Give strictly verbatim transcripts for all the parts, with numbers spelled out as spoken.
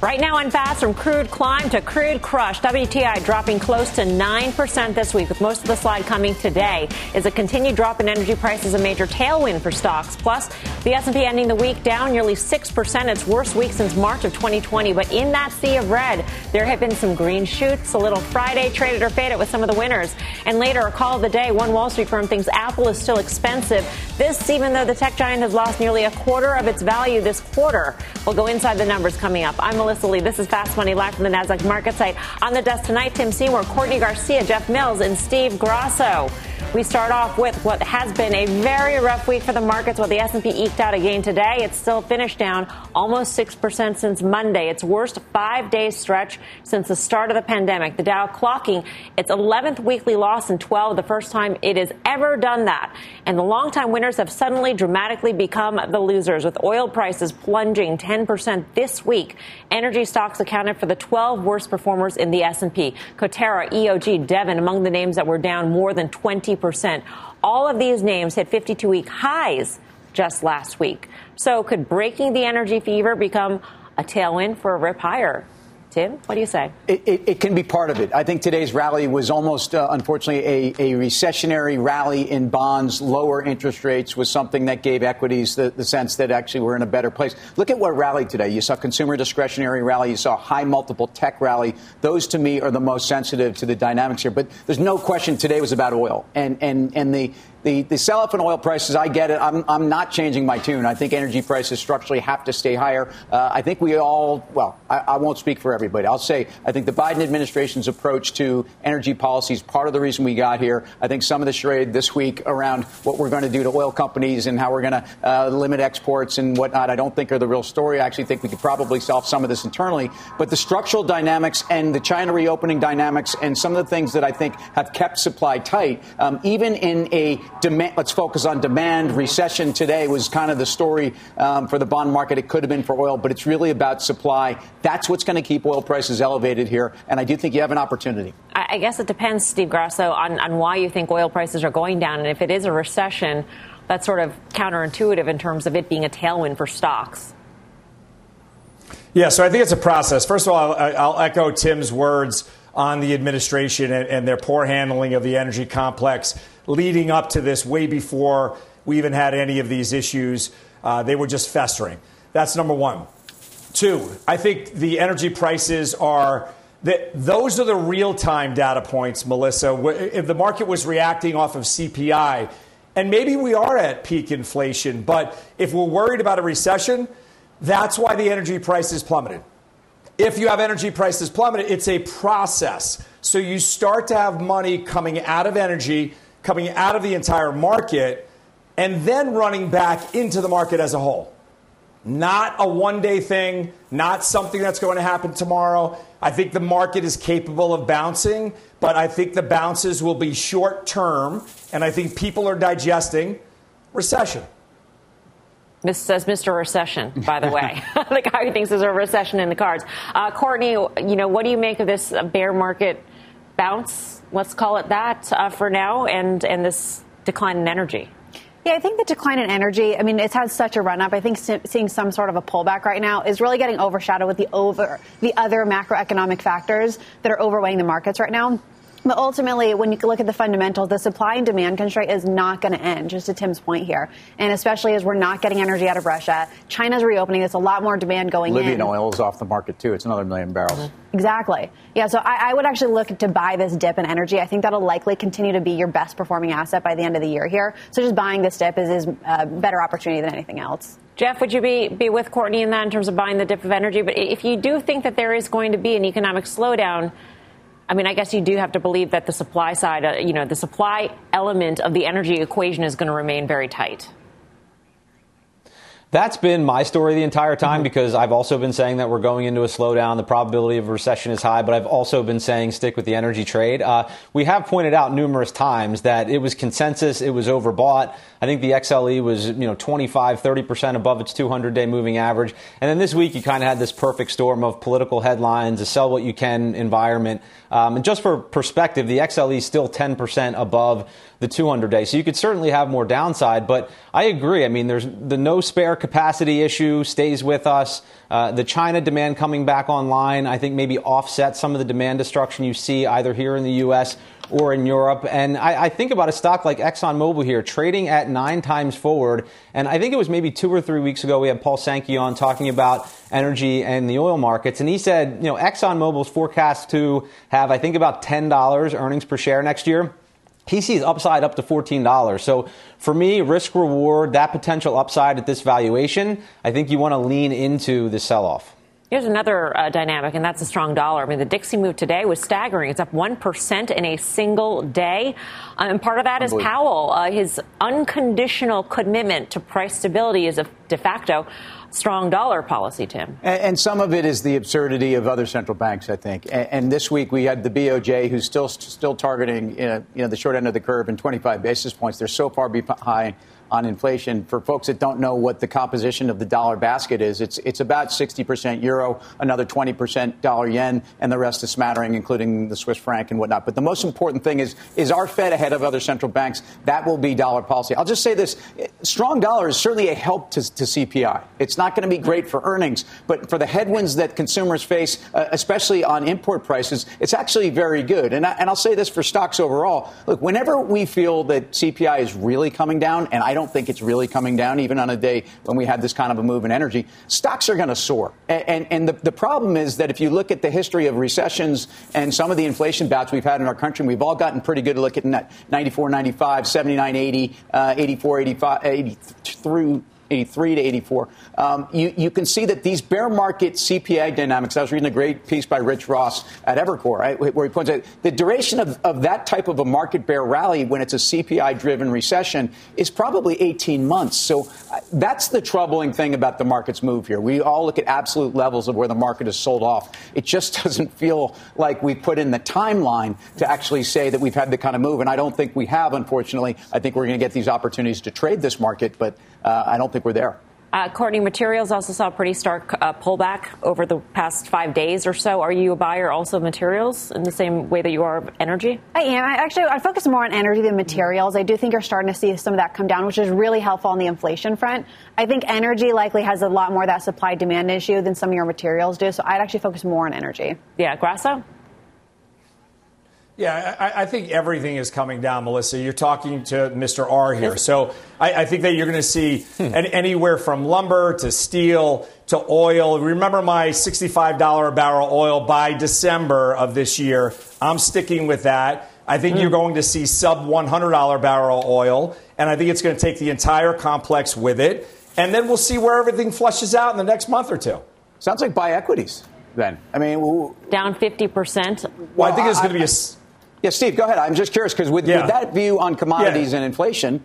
Right now on Fast, from crude climb to crude crush, W T I dropping close to nine percent this week, with most of the slide coming today. Is a continued drop in energy prices a major tailwind for stocks? Plus, the S and P ending the week down nearly six percent, its worst week since March of twenty twenty. But in that sea of red, there have been some green shoots, a little Friday trade it or fade it with some of the winners. And later, a call of the day, one Wall Street firm thinks Apple is still expensive. This, even though the tech giant has lost nearly a quarter of its value this quarter. We'll go inside the numbers coming up. I'm Melissa. This is Fast Money live from the Nasdaq market site. On the desk tonight, Tim Seymour, Courtney Garcia, Jeff Mills, and Steve Grasso. We start off with what has been a very rough week for the markets. While the S and P eked out a gain today, it's still finished down almost six percent since Monday, its worst five-day stretch since the start of the pandemic. The Dow clocking its eleventh weekly loss in twelve, the first time it has ever done that. And the longtime winners have suddenly dramatically become the losers, with oil prices plunging ten percent this week. Energy stocks accounted for the twelve worst performers in the S and P. Cotera, E O G, Devon, among the names that were down more than twenty percent. All of these names hit fifty-two week highs just last week. So could breaking the energy fever become a tailwind for a rip higher? Tim, what do you say? It, it, it can be part of it. I think today's rally was almost, uh, unfortunately, a, a recessionary rally in bonds. Lower interest rates was something that gave equities the, the sense that actually we're in a better place. Look at what rallied today. You saw consumer discretionary rally. You saw high multiple tech rally. Those, to me, are the most sensitive to the dynamics here. But there's no question today was about oil. And, and, and the... The, the sell-off in oil prices, I get it. I'm, I'm not changing my tune. I think energy prices structurally have to stay higher. Uh, I think we all, well, I, I won't speak for everybody. I'll say I think the Biden administration's approach to energy policy is part of the reason we got here. I think some of the charade this week around what we're going to do to oil companies and how we're going to uh, limit exports and whatnot, I don't think are the real story. I actually think we could probably solve some of this internally. But the structural dynamics and the China reopening dynamics and some of the things that I think have kept supply tight, um, even in a Demand, let's focus on demand. Recession today was kind of the story um, for the bond market. It could have been for oil, but it's really about supply. That's what's going to keep oil prices elevated here. And I do think you have an opportunity. I guess it depends, Steve Grasso, on, on why you think oil prices are going down. And if it is a recession, that's sort of counterintuitive in terms of it being a tailwind for stocks. Yeah, so I think it's a process. First of all, I'll, I'll echo Tim's words on the administration and, and their poor handling of the energy complex leading up to this, way before we even had any of these issues. Uh, they were just festering. That's number one. Two, I think the energy prices are, that those are the real-time data points, Melissa. If the market was reacting off of C P I, and maybe we are at peak inflation, but if we're worried about a recession, that's why the energy prices plummeted. If you have energy prices plummeted, it's a process. So you start to have money coming out of energy, coming out of the entire market, and then running back into the market as a whole. Not a one-day thing, not something that's going to happen tomorrow. I think the market is capable of bouncing, but I think the bounces will be short-term, and I think people are digesting recession. This says Mister Recession, by the way. The guy who thinks there's a recession in the cards. Uh, Courtney, you know, what do you make of this bear market bounce? Let's call it that uh, for now, and, and this decline in energy. Yeah, I think the decline in energy, I mean, it's had such a run-up. I think seeing some sort of a pullback right now is really getting overshadowed with the over the other macroeconomic factors that are overweighing the markets right now. But ultimately, when you look at the fundamentals, the supply and demand constraint is not going to end, just to Tim's point here. And especially as we're not getting energy out of Russia, China's reopening, there's a lot more demand going Libyan in. Libyan oil is off the market, too. It's another million barrels. Mm-hmm. Exactly. Yeah, so I, I would actually look to buy this dip in energy. I think that'll likely continue to be your best performing asset by the end of the year here. So just buying this dip is, is a better opportunity than anything else. Jeff, would you be, be with Courtney in that in terms of buying the dip of energy? But if you do think that there is going to be an economic slowdown, I mean, I guess you do have to believe that the supply side, uh, you know, the supply element of the energy equation is going to remain very tight. that's been my story the entire time, because I've also been saying that we're going into a slowdown. The probability of a recession is high, but I've also been saying stick with the energy trade. Uh, we have pointed out numerous times that it was consensus. It was overbought. I think the X L E was, you know, twenty-five, thirty percent above its two hundred day moving average. And then this week, you kind of had this perfect storm of political headlines, a sell what you can environment. Um, and just for perspective, the X L E is still ten percent above the two hundred day. So you could certainly have more downside. But I agree. I mean, there's the no spare capacity issue stays with us. Uh, the China demand coming back online, I think, maybe offsets some of the demand destruction you see either here in the U S or in Europe. And I, I think about a stock like ExxonMobil here, trading at nine times forward. And I think it was maybe two or three weeks ago, we had Paul Sankey on talking about energy and the oil markets. And he said, you know, ExxonMobil's forecast to have, I think, about ten dollars earnings per share next year. He sees upside up to fourteen dollars. So for me, risk reward, that potential upside at this valuation, I think you want to lean into the sell-off. Here's another uh, dynamic, and that's a strong dollar. I mean, the Dixie move today was staggering. It's up one percent in a single day. Um, and part of that is Powell. Uh, his unconditional commitment to price stability is a de facto strong dollar policy, Tim. And, and some of it is the absurdity of other central banks, I think. And, and this week we had the B O J, who's still still targeting you know, you know the short end of the curve and twenty-five basis points. They're so far behind on inflation. For folks that don't know what the composition of the dollar basket is, it's it's about sixty percent euro, another twenty percent dollar yen, and the rest is smattering, including the Swiss franc and whatnot. But the most important thing is, is our Fed ahead of other central banks? That will be dollar policy. I'll just say this. Strong dollar is certainly a help to, to C P I. It's not going to be great for earnings, but for the headwinds that consumers face, uh, especially on import prices, it's actually very good. And, I, and I'll say this for stocks overall. Look, whenever we feel that C P I is really coming down, and I I don't think it's really coming down, even on a day when we had this kind of a move in energy, stocks are going to soar. And, and, and the, the problem is that if you look at the history of recessions and some of the inflation bouts we've had in our country, we've all gotten pretty good at looking at ninety-four, ninety-five, seventy-nine, eighty, uh, eighty-four, eighty-five, eighty through eighty-three to eighty-four. Um, you, you can see that these bear market C P I dynamics, I was reading a great piece by Rich Ross at Evercore, right, where he points out the duration of, of that type of a market bear rally when it's a C P I-driven recession is probably eighteen months. So uh, that's the troubling thing about the market's move here. We all look at absolute levels of where the market is sold off. It just doesn't feel like we put in the timeline to actually say that we've had the kind of move, and I don't think we have, unfortunately. I think we're going to get these opportunities to trade this market, but uh, I don't think we're there. Uh, Courtney, materials also saw a pretty stark uh, pullback over the past five days or so. Are you a buyer also of materials in the same way that you are of energy? I am. I actually, I focus more on energy than materials. I do think you're starting to see some of that come down, which is really helpful on the inflation front. I think energy likely has a lot more of that supply-demand issue than some of your materials do, so I'd actually focus more on energy. Yeah, Grasso? Yeah, I, I think everything is coming down, Melissa. You're talking to Mister R here. So I, I think that you're going to see an, anywhere from lumber to steel to oil. Remember my sixty-five dollars a barrel oil by December of this year. I'm sticking with that. I think mm. you're going to see sub one hundred dollars barrel oil. And I think it's going to take the entire complex with it. And then we'll see where everything flushes out in the next month or two. Sounds like buy equities then. I mean, we'll, down fifty percent. Well, I think it's going to be a... Yeah, Steve, go ahead. I'm just curious, because with, yeah. with that view on commodities yeah. and inflation.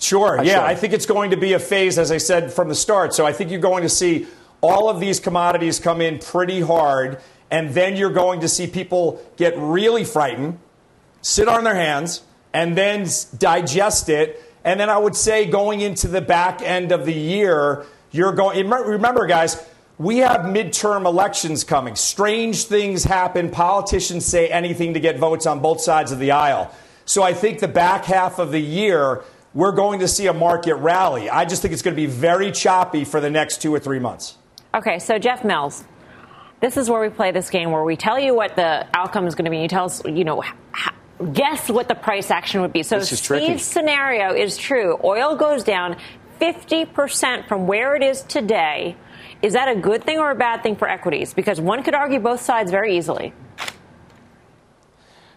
Sure. I'm yeah, sure. I think it's going to be a phase, as I said, from the start. So I think you're going to see all of these commodities come in pretty hard. And then you're going to see people get really frightened, sit on their hands, and then digest it. And then I would say going into the back end of the year, you're going. Remember, guys, we have midterm elections coming. Strange things happen. Politicians say anything to get votes on both sides of the aisle. So I think the back half of the year, we're going to see a market rally. I just think it's going to be very choppy for the next two or three months. Okay, so Jeff Mills, this is where we play this game where we tell you what the outcome is going to be. You tell us, you know, how, guess what the price action would be. So if Steve's scenario is true, oil goes down fifty percent from where it is today. Is that a good thing or a bad thing for equities? Because one could argue both sides very easily.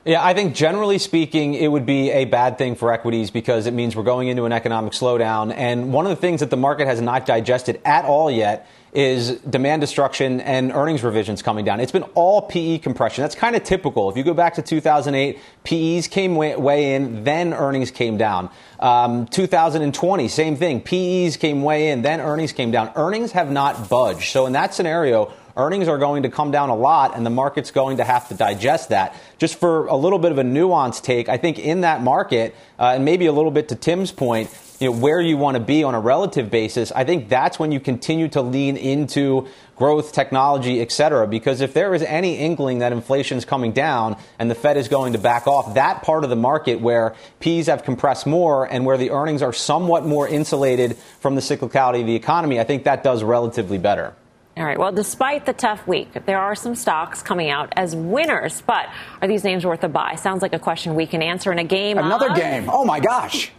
Yeah, I think generally speaking, it would be a bad thing for equities because it means we're going into an economic slowdown. And one of the things that the market has not digested at all yet is demand destruction and earnings revisions coming down. It's been all P E compression. That's kind of typical. If you go back to two thousand eight, P Es came way, way in, then earnings came down. Um, two thousand twenty, same thing. P Es came way in, then earnings came down. Earnings have not budged. So in that scenario, earnings are going to come down a lot, and the market's going to have to digest that. Just for a little bit of a nuanced take, I think in that market, uh, and maybe a little bit to Tim's point, you know, where you want to be on a relative basis, I think that's when you continue to lean into growth, technology, et cetera, because if there is any inkling that inflation's coming down and the Fed is going to back off, that part of the market where P Es have compressed more and where the earnings are somewhat more insulated from the cyclicality of the economy, I think that does relatively better. All right. Well, despite the tough week, there are some stocks coming out as winners. But are these names worth a buy? Sounds like a question we can answer in a game. Another of... game. Oh, my gosh.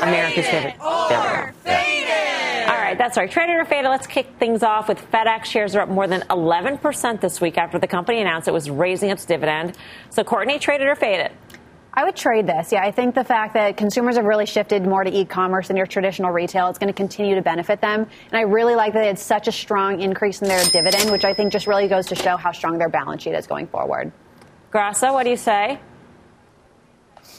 America's favorite. Or faded. All right. That's right. Trade it or fade it. Let's kick things off with FedEx. Shares are up more than eleven percent this week after the company announced it was raising its dividend. So, Courtney, trade it or fade it? I would trade this. Yeah, I think the fact that consumers have really shifted more to e-commerce than your traditional retail, it's going to continue to benefit them. And I really like that they had such a strong increase in their dividend, which I think just really goes to show how strong their balance sheet is going forward. Grasso, what do you say?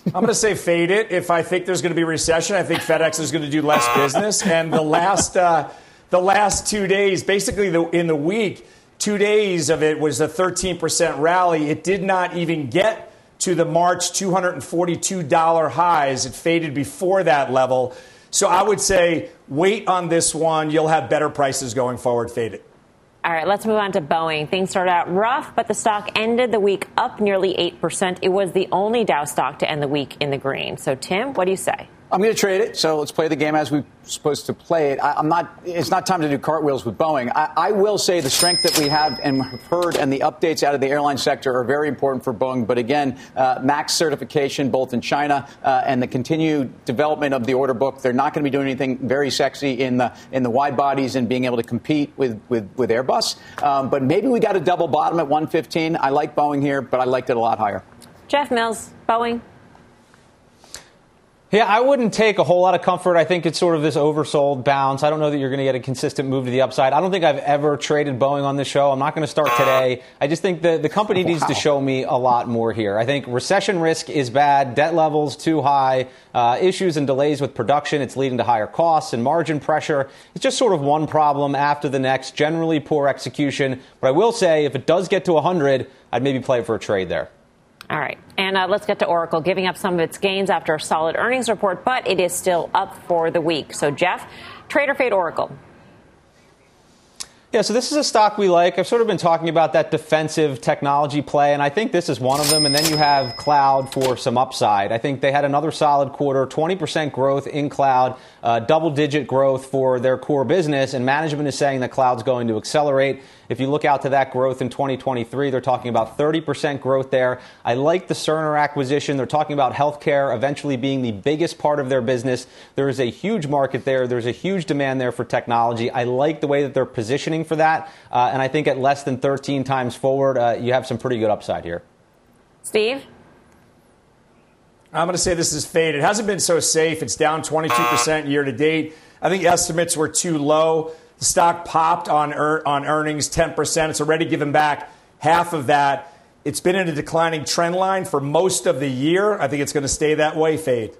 I'm going to say fade it. If I think there's going to be recession, I think FedEx is going to do less business. And the last, uh, the last two days, basically the, in the week, two days of it was a thirteen percent rally. It did not even get to the March two hundred forty-two dollars highs. It faded before that level. So I would say wait on this one. You'll have better prices going forward. Fade it. All right, let's move on to Boeing. Things started out rough, but the stock ended the week up nearly eight percent. It was the only Dow stock to end the week in the green. So, Tim, what do you say? I'm going to trade it. So let's play the game as we're supposed to play it. I, I'm not. It's not time to do cartwheels with Boeing. I, I will say the strength that we have and have heard and the updates out of the airline sector are very important for Boeing. But again, uh, MAX certification both in China uh, and the continued development of the order book. They're not going to be doing anything very sexy in the in the wide bodies and being able to compete with with, with Airbus. Um, but maybe we got a double bottom at one fifteen. I like Boeing here, but I liked it a lot higher. Jeff Mills, Boeing. Yeah, I wouldn't take a whole lot of comfort. I think it's sort of this oversold bounce. I don't know that you're going to get a consistent move to the upside. I don't think I've ever traded Boeing on this show. I'm not going to start today. I just think the, the company needs wow. to show me a lot more here. I think recession risk is bad. Debt levels too high. Uh, issues and delays with production. It's leading to higher costs and margin pressure. It's just sort of one problem after the next. Generally poor execution. But I will say if it does get to one hundred, I'd maybe play for a trade there. All right. And uh, let's get to Oracle, giving up some of its gains after a solid earnings report, but it is still up for the week. So, Jeff, trade or fade Oracle? Yeah, so this is a stock we like. I've sort of been talking about that defensive technology play, and I think this is one of them. And then you have cloud for some upside. I think they had another solid quarter, twenty percent growth in cloud, uh, double-digit growth for their core business, and management is saying that cloud's going to accelerate. If you look out to that growth in twenty twenty-three, they're talking about thirty percent growth there. I like the Cerner acquisition. They're talking about healthcare eventually being the biggest part of their business. There is a huge market there. There's a huge demand there for technology. I like the way that they're positioning for that. Uh, and I think at less than thirteen times forward, uh, you have some pretty good upside here. Steve? I'm going to say this is fade. It hasn't been so safe. It's down twenty-two percent year to date. I think estimates were too low. The stock popped on er- on earnings ten percent. It's already given back half of that. It's been in a declining trend line for most of the year. I think it's going to stay that way, fade.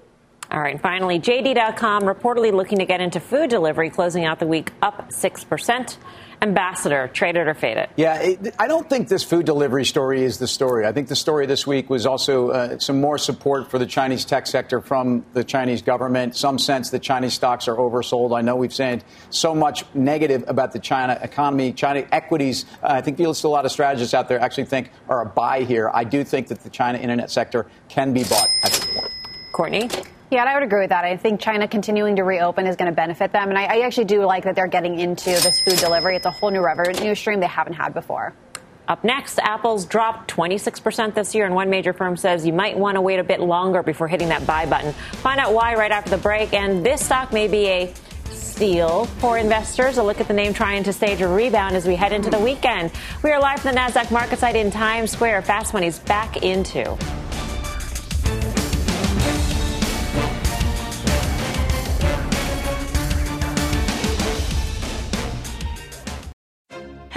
All right. And finally, J D dot com reportedly looking to get into food delivery, closing out the week up six percent. Ambassador, trade it or fade it? Yeah, it, I don't think this food delivery story is the story. I think the story this week was also uh, some more support for the Chinese tech sector from the Chinese government, some sense that Chinese stocks are oversold. I know we've said so much negative about the China economy. China equities, uh, I think there's a lot of strategists out there actually think are a buy here. I do think that the China internet sector can be bought at this point. Courtney? Yeah, I would agree with that. I think China continuing to reopen is going to benefit them. And I, I actually do like that they're getting into this food delivery. It's a whole new revenue stream they haven't had before. Up next, Apple's dropped twenty-six percent this year. And one major firm says you might want to wait a bit longer before hitting that buy button. Find out why right after the break. And this stock may be a steal for investors. A look at the name trying to stage a rebound as we head into the weekend. We are live from the Nasdaq market site in Times Square. Fast Money's back into.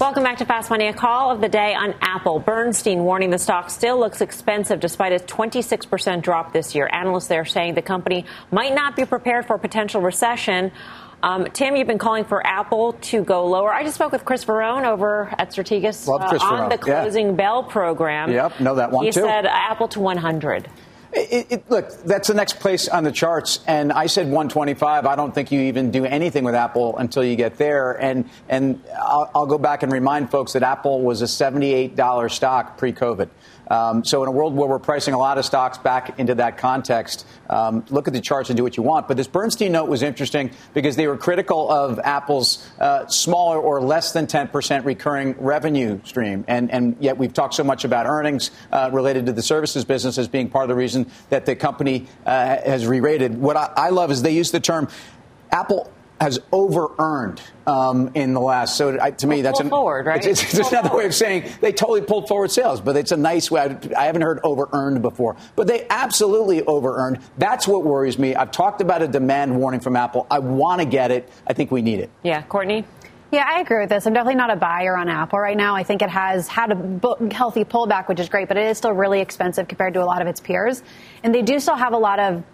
Welcome back to Fast Money. A call of the day on Apple. Bernstein warning the stock still looks expensive despite a twenty-six percent drop this year. Analysts there saying the company might not be prepared for a potential recession. Um, Tim, you've been calling for Apple to go lower. I just spoke with Chris Verrone over at Strategas uh, on the closing yeah. bell program. Yep, know that one he too. He said Apple to one hundred. It, it, look, that's the next place on the charts. And I said one twenty-five. I don't think you even do anything with Apple until you get there. And and I'll, I'll go back and remind folks that Apple was a seventy-eight dollars stock pre-COVID. Um, so in a world where we're pricing a lot of stocks back into that context, um, look at the charts and do what you want. But this Bernstein note was interesting because they were critical of Apple's uh, smaller or less than ten percent recurring revenue stream. And, and yet we've talked so much about earnings uh, related to the services business as being part of the reason that the company uh, has re-rated. What I, I love is they use the term Apple has over-earned um, in the last. So I, to me, that's an, forward, right? it's, it's, it's another forward way of saying they totally pulled forward sales, but it's a nice way. I, I haven't heard over-earned before, but they absolutely over-earned. That's what worries me. I've talked about a demand warning from Apple. I want to get it. I think we need it. Yeah. Courtney? Yeah, I agree with this. I'm definitely not a buyer on Apple right now. I think it has had a healthy pullback, which is great, but it is still really expensive compared to a lot of its peers. And they do still have a lot of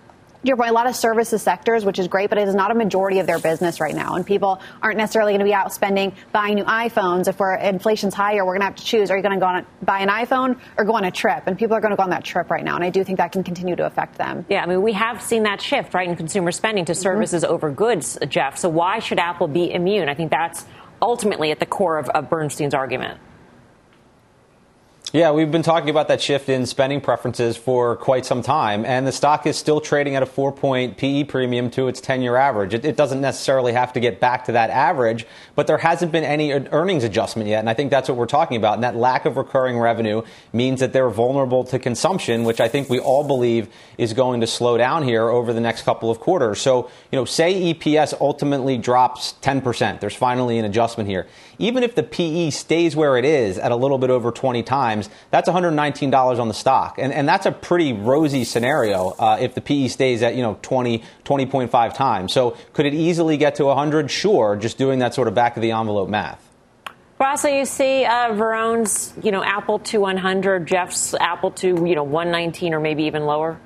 You're right, a lot of services sectors, which is great, but it is not a majority of their business right now. And people aren't necessarily going to be out spending buying new iPhones. If we're inflation's higher, we're going to have to choose. Are you going to go on a, buy an iPhone or go on a trip? And people are going to go on that trip right now. And I do think that can continue to affect them. Yeah, I mean, we have seen that shift, right, in consumer spending to services mm-hmm. over goods, Jeff. So why should Apple be immune? I think that's ultimately at the core of, of Bernstein's argument. Yeah, we've been talking about that shift in spending preferences for quite some time, and the stock is still trading at a four-point P E premium to its ten-year average. It, it doesn't necessarily have to get back to that average, but there hasn't been any earnings adjustment yet, and I think that's what we're talking about. And that lack of recurring revenue means that they're vulnerable to consumption, which I think we all believe is going to slow down here over the next couple of quarters. So, you know, say E P S ultimately drops ten percent. There's finally an adjustment here. Even if the P E stays where it is at a little bit over twenty times, that's one hundred nineteen dollars on the stock. And, and that's a pretty rosy scenario uh, if the P E stays at, you know, twenty, twenty point five times. So could it easily get to one hundred? Sure, just doing that sort of back of the envelope math. Ross, so you see uh, Verrone's, you know, Apple to one hundred, Jeff's Apple to, you know, one nineteen or maybe even lower?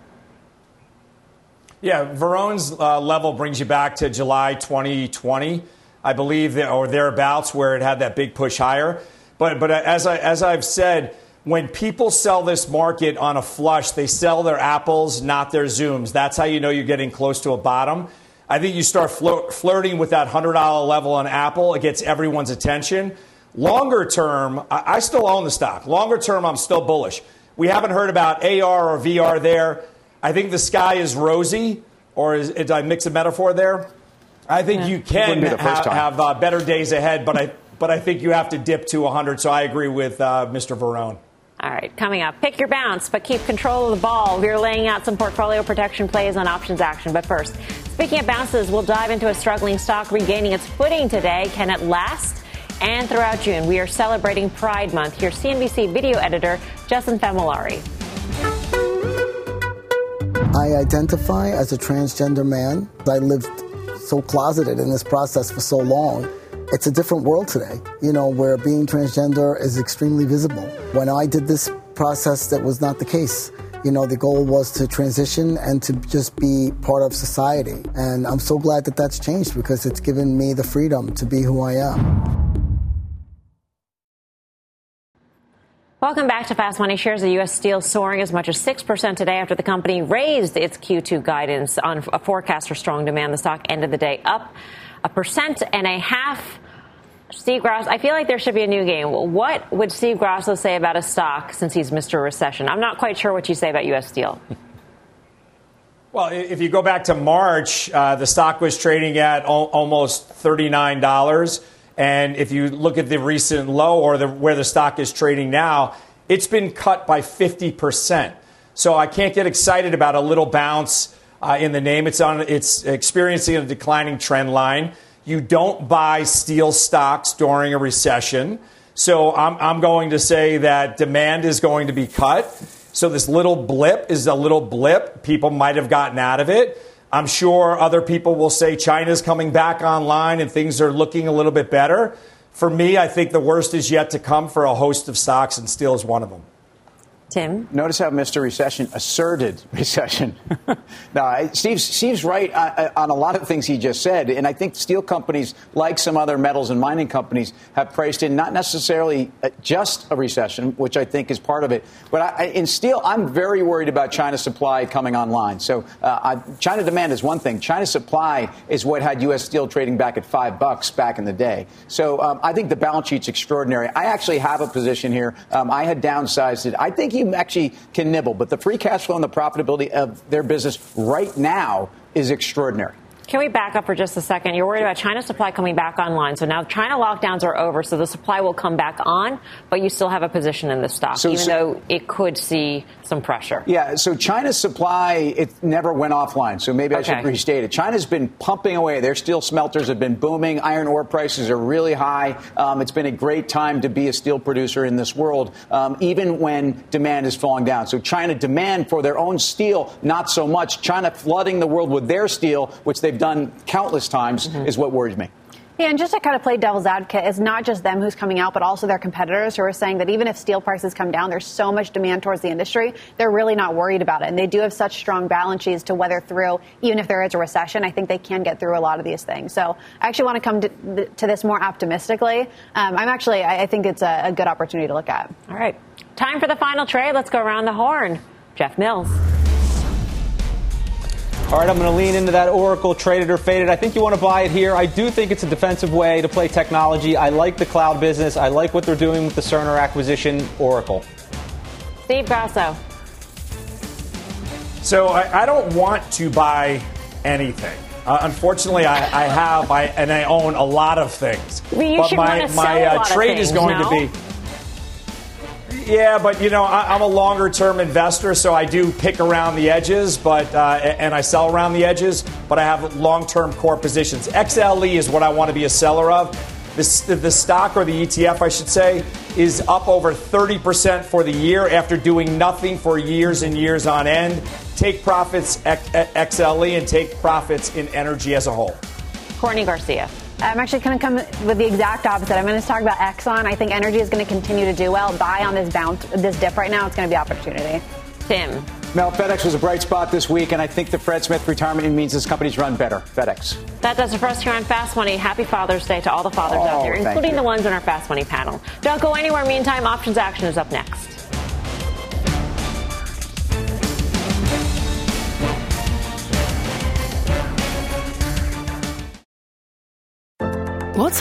Yeah, Verrone's uh, level brings you back to July twenty twenty, I believe, or thereabouts, where it had that big push higher. But, but as, I, as I've said, when people sell this market on a flush, they sell their apples, not their zooms. That's how you know you're getting close to a bottom. I think you start flir- flirting with that one hundred dollars level on Apple. It gets everyone's attention. Longer term, I, I still own the stock. Longer term, I'm still bullish. We haven't heard about A R or V R there. I think the sky is rosy, or is, did I mix a metaphor there? I think yeah. you can have, have uh, better days ahead, but I But I think you have to dip to one hundred, so I agree with uh, Mister Verrone. All right, coming up, pick your bounce, but keep control of the ball. We're laying out some portfolio protection plays on options action. But first, Speaking of bounces, we'll dive into a struggling stock regaining its footing today. Can it last? And throughout June, we are celebrating Pride Month. Here's C N B C video editor Justin Famolari. I identify as a transgender man. I lived so closeted in this process for so long. It's a different world today, you know, where being transgender is extremely visible. When I did this process, that was not the case. You know, the goal was to transition and to just be part of society. And I'm so glad that that's changed because it's given me the freedom to be who I am. Welcome back to Fast Money. Shares of U S. Steel soaring as much as six percent today after the company raised its Q two guidance on a forecast for strong demand. The stock ended the day up a percent and a half. Steve Gross, I feel like there should be a new game. What would Steve Grosso say about a stock since he's Mister Recession? I'm not quite sure what you say about U S. Steel. Well, if you go back to March, uh, the stock was trading at al- almost thirty-nine dollars. And if you look at the recent low or the, where the stock is trading now, it's been cut by fifty percent. So I can't get excited about a little bounce uh, in the name. It's on. It's experiencing a declining trend line. You don't buy steel stocks during a recession. So I'm, I'm going to say that demand is going to be cut. So this little blip is a little blip. People might have gotten out of it. I'm sure other people will say China's coming back online and things are looking a little bit better. For me, I think the worst is yet to come for a host of stocks, and steel is one of them. Tim? Notice how Mister Recession asserted recession. No, Steve's, Steve's right on, on a lot of things he just said. And I think steel companies, like some other metals and mining companies, have priced in not necessarily just a recession, which I think is part of it. But I, in steel, I'm very worried about China supply coming online. So uh, I, China demand is one thing. China supply is what had U S. Steel trading back at five bucks back in the day. So um, I think the balance sheet's extraordinary. I actually have a position here. Um, I had downsized it. I think he actually can nibble, but the free cash flow and the profitability of their business right now is extraordinary. Can we back up for just a second? You're worried about China supply coming back online. So now China lockdowns are over, so the supply will come back on, but you still have a position in the stock, so, even so, though it could see some pressure. Yeah, so China's supply, it never went offline, so maybe okay. I should restate it. China's been pumping away. Their steel smelters have been booming. Iron ore prices are really high. Um, it's been a great time to be a steel producer in this world, um, even when demand is falling down. So China demand for their own steel, not so much. China flooding the world with their steel, which they done countless times, mm-hmm. is what worries me. Yeah, and just to kind of play devil's advocate, it's not just them who's coming out, but also their competitors who are saying that even if steel prices come down, there's so much demand towards the industry, they're really not worried about it. And they do have such strong balance sheets to weather through, even if there is a recession, I think they can get through a lot of these things. So I actually want to come to, to this more optimistically. Um, I'm actually, I, I think it's a, a good opportunity to look at. All right. Time for the final trade. Let's go around the horn. Jeff Mills. All right, I'm going to lean into that Oracle traded or faded. I think you want to buy it here. I do think it's a defensive way to play technology. I like the cloud business. I like what they're doing with the Cerner acquisition. Oracle. Steve Grosso. So I, I don't want to buy anything. Uh, unfortunately, I, I have I, and I own a lot of things. Well, you but should my, want to my sell uh, a lot trade of things, is going no? to be. Yeah, but, you know, I, I'm a longer-term investor, so I do pick around the edges, but uh, and I sell around the edges, but I have long-term core positions. X L E is what I want to be a seller of. The, the stock, or the E T F, I should say, is up over thirty percent for the year after doing nothing for years and years on end. Take profits at X L E and take profits in energy as a whole. Courtney Garcia. I'm actually going to come with the exact opposite. I'm going to talk about Exxon. I think energy is going to continue to do well. Buy on this bounce, this dip right now. It's going to be opportunity. Tim. Mel, FedEx was a bright spot this week, and I think the Fred Smith retirement means this company's run better. FedEx. That does it for us here on Fast Money. Happy Father's Day to all the fathers oh, out there, including the ones on our Fast Money panel. Don't go anywhere. Meantime, Options Action is up next. What's